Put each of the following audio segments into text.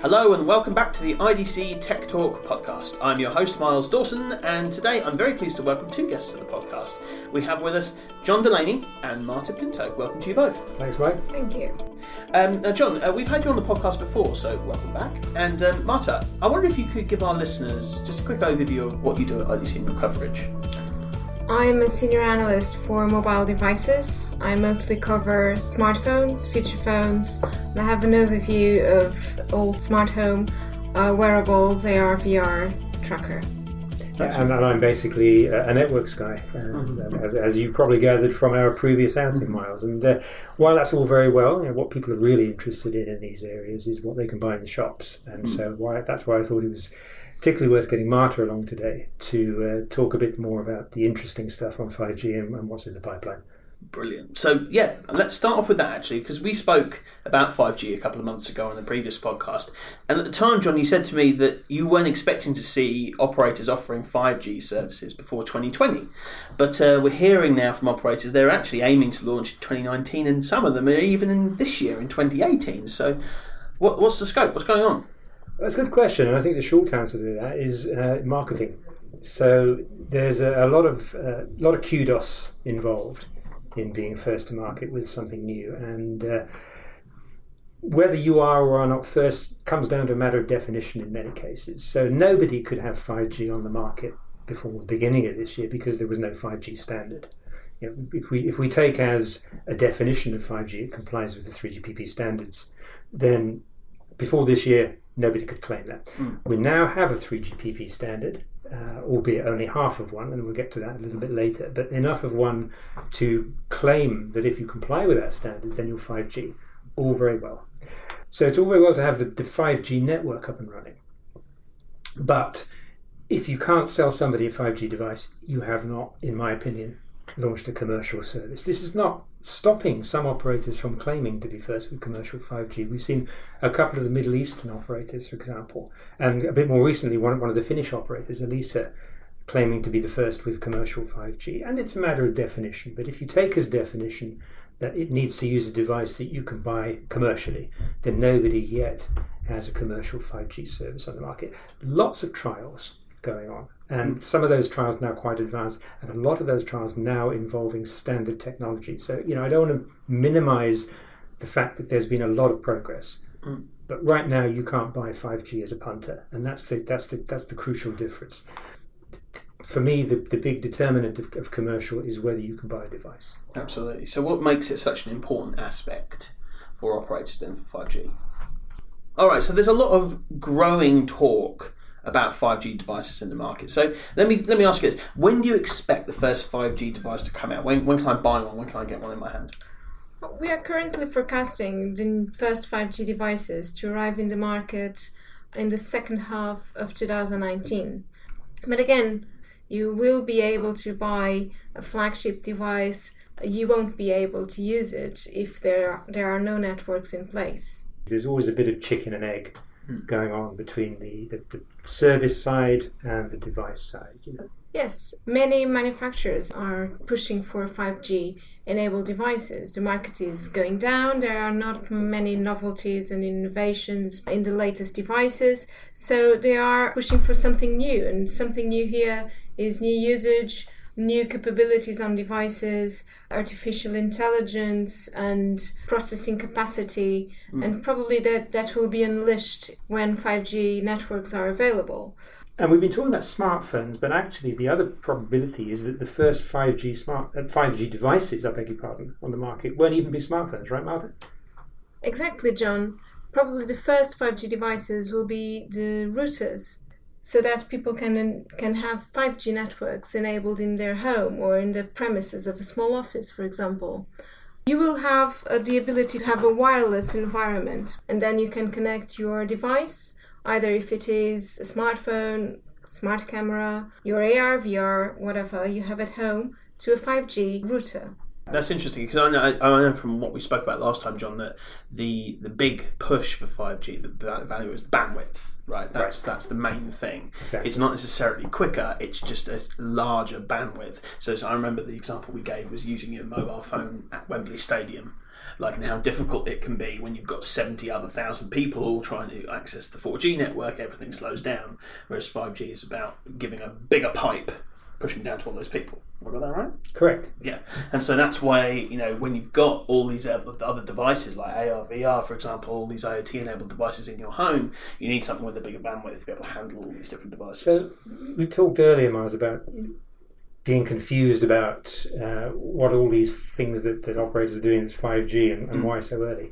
Hello and welcome back to the IDC Tech Talk podcast. I'm your host, Miles Dawson, and today I'm very pleased to welcome two guests to the podcast. We have with us John Delaney and Marta Pinto. Welcome to you both. Thanks, mate. Thank you. Now, John, we've had you on the podcast before, so welcome back. And Marta, I wonder if you could give our listeners just a quick overview of what you do at IDC and your coverage. I'm a senior analyst for mobile devices. I mostly cover smartphones, feature phones, and I have an overview of all smart home wearables, AR, VR, tracker. And I'm basically a networks guy, as you probably gathered from our previous outing, Miles. And while that's all very well, you know, what people are really interested in these areas is what they can buy in the shops. And so that's why I thought it was particularly worth getting Marta along today to talk a bit more about the interesting stuff on 5G and what's in the pipeline. Brilliant. So, yeah, let's start off with that, actually, because we spoke about 5G a couple of months ago on the previous podcast. And at the time, John, you said to me that you weren't expecting to see operators offering 5G services before 2020. But we're hearing now from operators they're actually aiming to launch in 2019, and some of them are even in this year, in 2018. So what's the scope? What's going on? That's a good question, and I think the short answer to that is marketing. So there's a lot of kudos involved in being first to market with something new, and whether you are or are not first comes down to a matter of definition in many cases. So nobody could have 5G on the market before the beginning of this year because there was no 5G standard. You know, if we take as a definition of 5G, it complies with the 3GPP standards, then before this year, nobody could claim that. We now have a 3GPP standard, albeit only half of one, and we'll get to that a little bit later, but enough of one to claim that if you comply with that standard, then you're 5G. All very well. So it's all very well to have the 5G network up and running. But if you can't sell somebody a 5G device, you have not, in my opinion, launched a commercial service. This is not stopping some operators from claiming to be first with commercial 5G. We've seen a couple of the Middle Eastern operators, for example, and a bit more recently, one of the Finnish operators, Elisa, claiming to be the first with commercial 5G. And it's a matter of definition, but if you take as definition that it needs to use a device that you can buy commercially, then nobody yet has a commercial 5G service on the market. Lots of trials going on, and some of those trials now quite advanced, and a lot of those trials now involving standard technology. So, you know, I don't want to minimize the fact that there's been a lot of progress, but right now you can't buy 5G as a punter, and that's the crucial difference. For me, the big determinant of commercial is whether you can buy a device. Absolutely. So what makes it such an important aspect for operators then for 5G? All right, so there's a lot of growing talk about 5G devices in the market. So let me ask you this. When do you expect the first 5G device to come out? When can I buy one? When can I get one in my hand? We are currently forecasting the first 5G devices to arrive in the market in the second half of 2019. But again, you will be able to buy a flagship device. You won't be able to use it if there are no networks in place. There's always a bit of chicken and egg going on between the service side and the device side, you know? Yes, many manufacturers are pushing for 5G-enabled devices. The market is going down. There are not many novelties and innovations in the latest devices, so they are pushing for something new, and something new here is new usage, new capabilities on devices, artificial intelligence and processing capacity, and probably that will be unleashed when 5G networks are available. And we've been talking about smartphones, but actually the other probability is that the first 5G devices, on the market won't even be smartphones, right, Marta? Exactly, John. Probably the first 5G devices will be the routers, so that people can have 5G networks enabled in their home or in the premises of a small office, for example. You will have the ability to have a wireless environment, and then you can connect your device, either if it is a smartphone, smart camera, your AR, VR, whatever you have at home, to a 5G router. That's interesting, because I know from what we spoke about last time, John, that the big push for 5G, the value is the bandwidth, right? That's the main thing. Exactly. It's not necessarily quicker, it's just a larger bandwidth. So I remember the example we gave was using your mobile phone at Wembley Stadium like, and how difficult it can be when you've got 70 other thousand people all trying to access the 4G network. Everything slows down, whereas 5G is about giving a bigger pipe, pushing down to all those people. What about that, right? Correct. Yeah, and so that's why, you know, when you've got all these other devices like AR, VR, for example, all these IoT-enabled devices in your home, you need something with a bigger bandwidth to be able to handle all these different devices. So we talked earlier, Miles, about being confused about what all these things that operators are doing, it's 5G and why so early.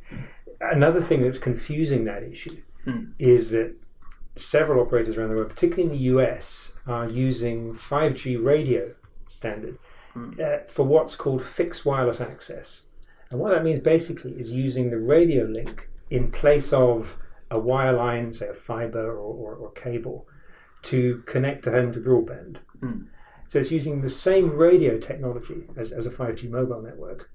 Another thing that's confusing that issue is that several operators around the world, particularly in the US, are using 5G radio standard for what's called fixed wireless access. And what that means basically is using the radio link in place of a wireline, say a fiber or cable, to connect a home to broadband. So it's using the same radio technology as a 5G mobile network,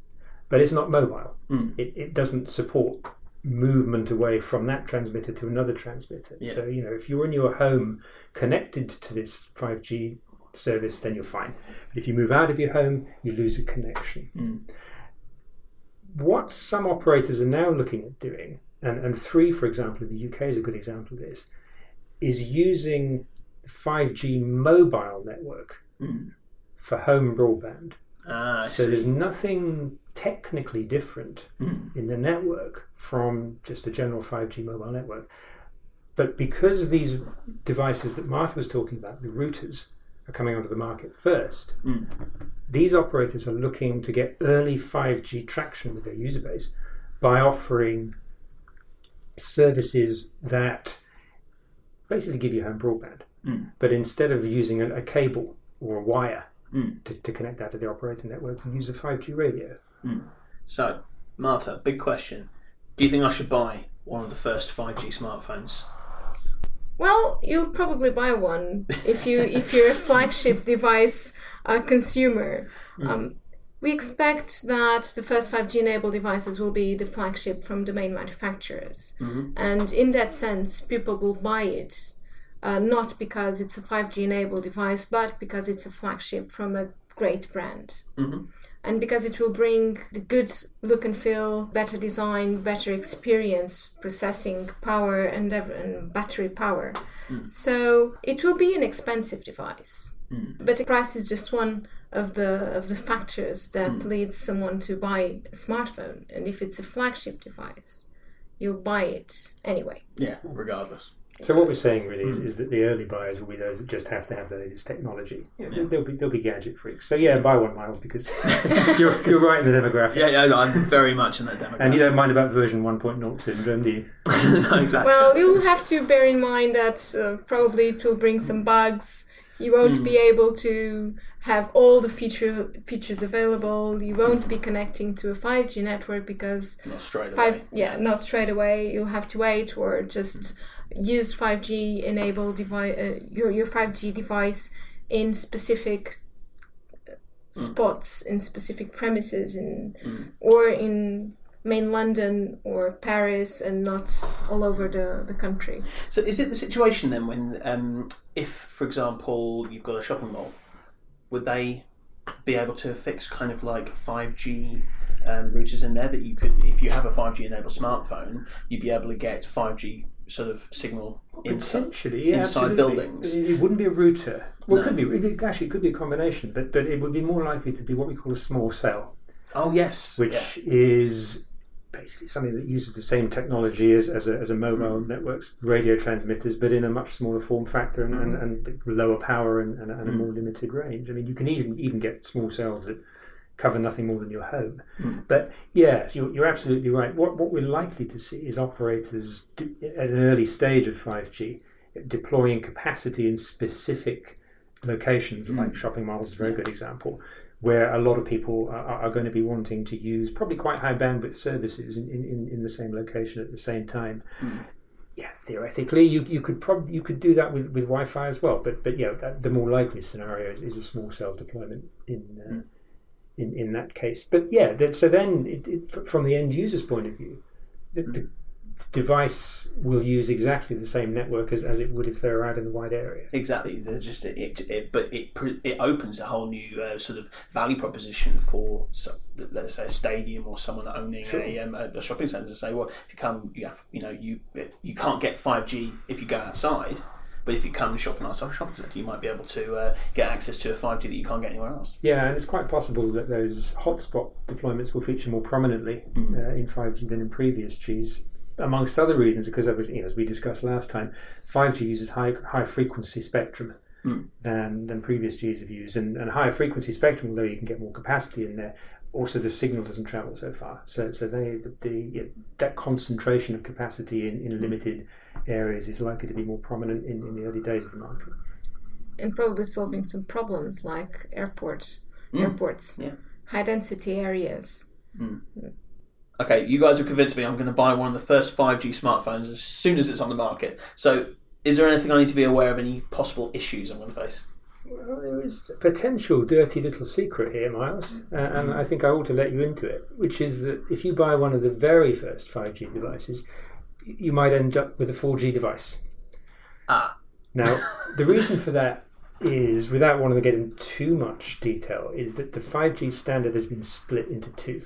but it's not mobile. It doesn't support movement away from that transmitter to another transmitter. Yeah. So, you know, if you're in your home connected to this 5G service, then you're fine. But if you move out of your home, you lose a connection. What some operators are now looking at doing, and 3, for example, in the UK is a good example of this, is using the 5G mobile network for home broadband. So there's nothing technically different in the network from just a general 5G mobile network. But because of these devices that Marta was talking about, the routers are coming onto the market first, these operators are looking to get early 5G traction with their user base by offering services that basically give you home broadband. But instead of using a cable or a wire to connect that to the operator network, and use a 5G radio. So, Marta, big question. Do you think I should buy one of the first 5G smartphones? Well, you'll probably buy one if you're a flagship device consumer. We expect that the first 5G-enabled devices will be the flagship from the main manufacturers. And in that sense, people will buy it. Not because it's a 5G-enabled device, but because it's a flagship from a great brand. And because it will bring the good look and feel, better design, better experience, processing power and battery power. So it will be an expensive device. But the price is just one of the factors that leads someone to buy a smartphone. And if it's a flagship device, you'll buy it anyway. Yeah, regardless. So what we're saying really is that the early buyers will be those that just have to have the latest technology. They'll be gadget freaks. So buy one, Miles, because you're right in the demographic. Yeah, I'm very much in that demographic. And you don't mind about version 1.0 syndrome, do you? No, exactly. Well, you'll have to bear in mind that probably it will bring some bugs. You won't be able to have all the features available. You won't be connecting to a 5G network because not straight away. You'll have to wait or just use 5G enabled device, your 5G device in specific spots, in specific premises, or in main London or Paris, and not all over the country. So is it the situation then when, if, for example, you've got a shopping mall, would they be able to fix kind of like 5G routers in there that you could, if you have a 5G enabled smartphone, you'd be able to get 5G sort of signal inside buildings? It wouldn't be a router. Well, no. It could be. Actually, it could be a combination, but it would be more likely to be what we call a small cell. Oh, yes. Which is basically something that uses the same technology as a mobile network's radio transmitters, but in a much smaller form factor and lower power and a more limited range. I mean, you can even get small cells that cover nothing more than your home. But yes, you're absolutely right. What we're likely to see is operators at an early stage of 5G deploying capacity in specific locations, like shopping malls is a very good example, where a lot of people are going to be wanting to use probably quite high bandwidth services in the same location at the same time. Yes, theoretically, you could do that with Wi-Fi as well, but the more likely scenario is a small cell deployment in that case. But so then from the end user's point of view, the device will use exactly the same network as it would if they were out in the wide area. Exactly. Just it opens a whole new sort of value proposition for, so, let's say, a stadium or someone owning a shopping centre to say, well, if you come, you can't get 5G if you go outside, but if you come and shop in our shopping centre, you might be able to get access to a 5G that you can't get anywhere else. Yeah, and it's quite possible that those hotspot deployments will feature more prominently in 5G than in previous Gs. Amongst other reasons, because as we discussed last time, 5G uses high frequency spectrum than previous Gs have used, and higher frequency spectrum, although you can get more capacity in there, also the signal doesn't travel so far. So that concentration of capacity in limited areas is likely to be more prominent in the early days of the market, and probably solving some problems like airports, high density areas. Mm. Okay, you guys have convinced me. I'm going to buy one of the first 5G smartphones as soon as it's on the market. So is there anything I need to be aware of, any possible issues I'm going to face? Well, there is a potential dirty little secret here, Miles, and I think I ought to let you into it, which is that if you buy one of the very first 5G devices, you might end up with a 4G device. Ah. Now, the reason for that is, without wanting to get into too much detail, is that the 5G standard has been split into two.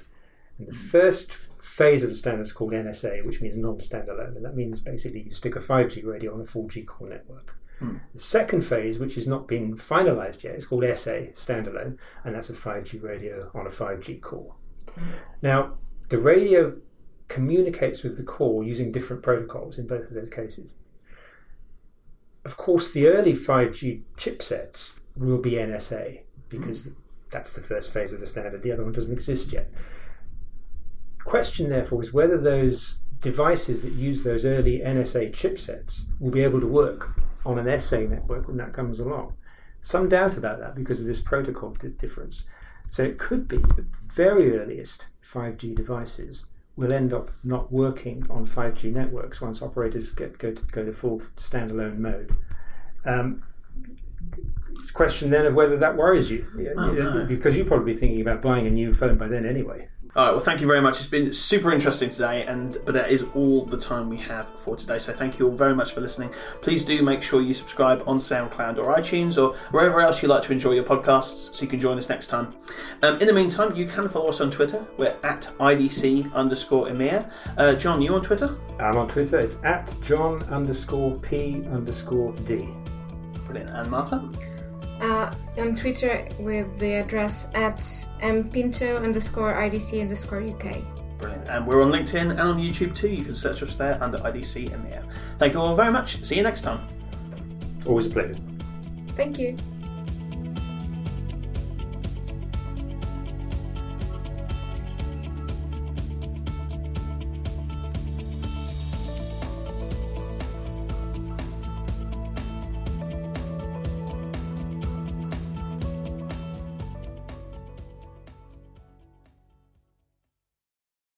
And the first phase of the standard is called NSA, which means non-standalone, and that means basically you stick a 5G radio on a 4G core network. Hmm. The second phase, which has not been finalised yet, is called SA, standalone, and that's a 5G radio on a 5G core. Hmm. Now, the radio communicates with the core using different protocols in both of those cases. Of course, the early 5G chipsets will be NSA, because that's the first phase of the standard. The other one doesn't exist yet. Question, therefore, is whether those devices that use those early NSA chipsets will be able to work on an SA network when that comes along. Some doubt about that because of this protocol difference. So it could be that the very earliest 5G devices will end up not working on 5G networks once operators go to full standalone mode. Question then of whether that worries you, because you're probably thinking about buying a new phone by then anyway. All right, well, thank you very much. It's been super interesting today, but that is all the time we have for today. So thank you all very much for listening. Please do make sure you subscribe on SoundCloud or iTunes or wherever else you like to enjoy your podcasts so you can join us next time. In the meantime, you can follow us on Twitter. We're at IDC_EMEA. John, you on Twitter? I'm on Twitter. It's at John_P_D. Brilliant. And Marta? On Twitter with the address at mpinto_IDC_UK. Brilliant. And we're on LinkedIn and on YouTube too. You can search us there under IDC EMEA. Thank you all very much. See you next time. Always a pleasure. Thank you.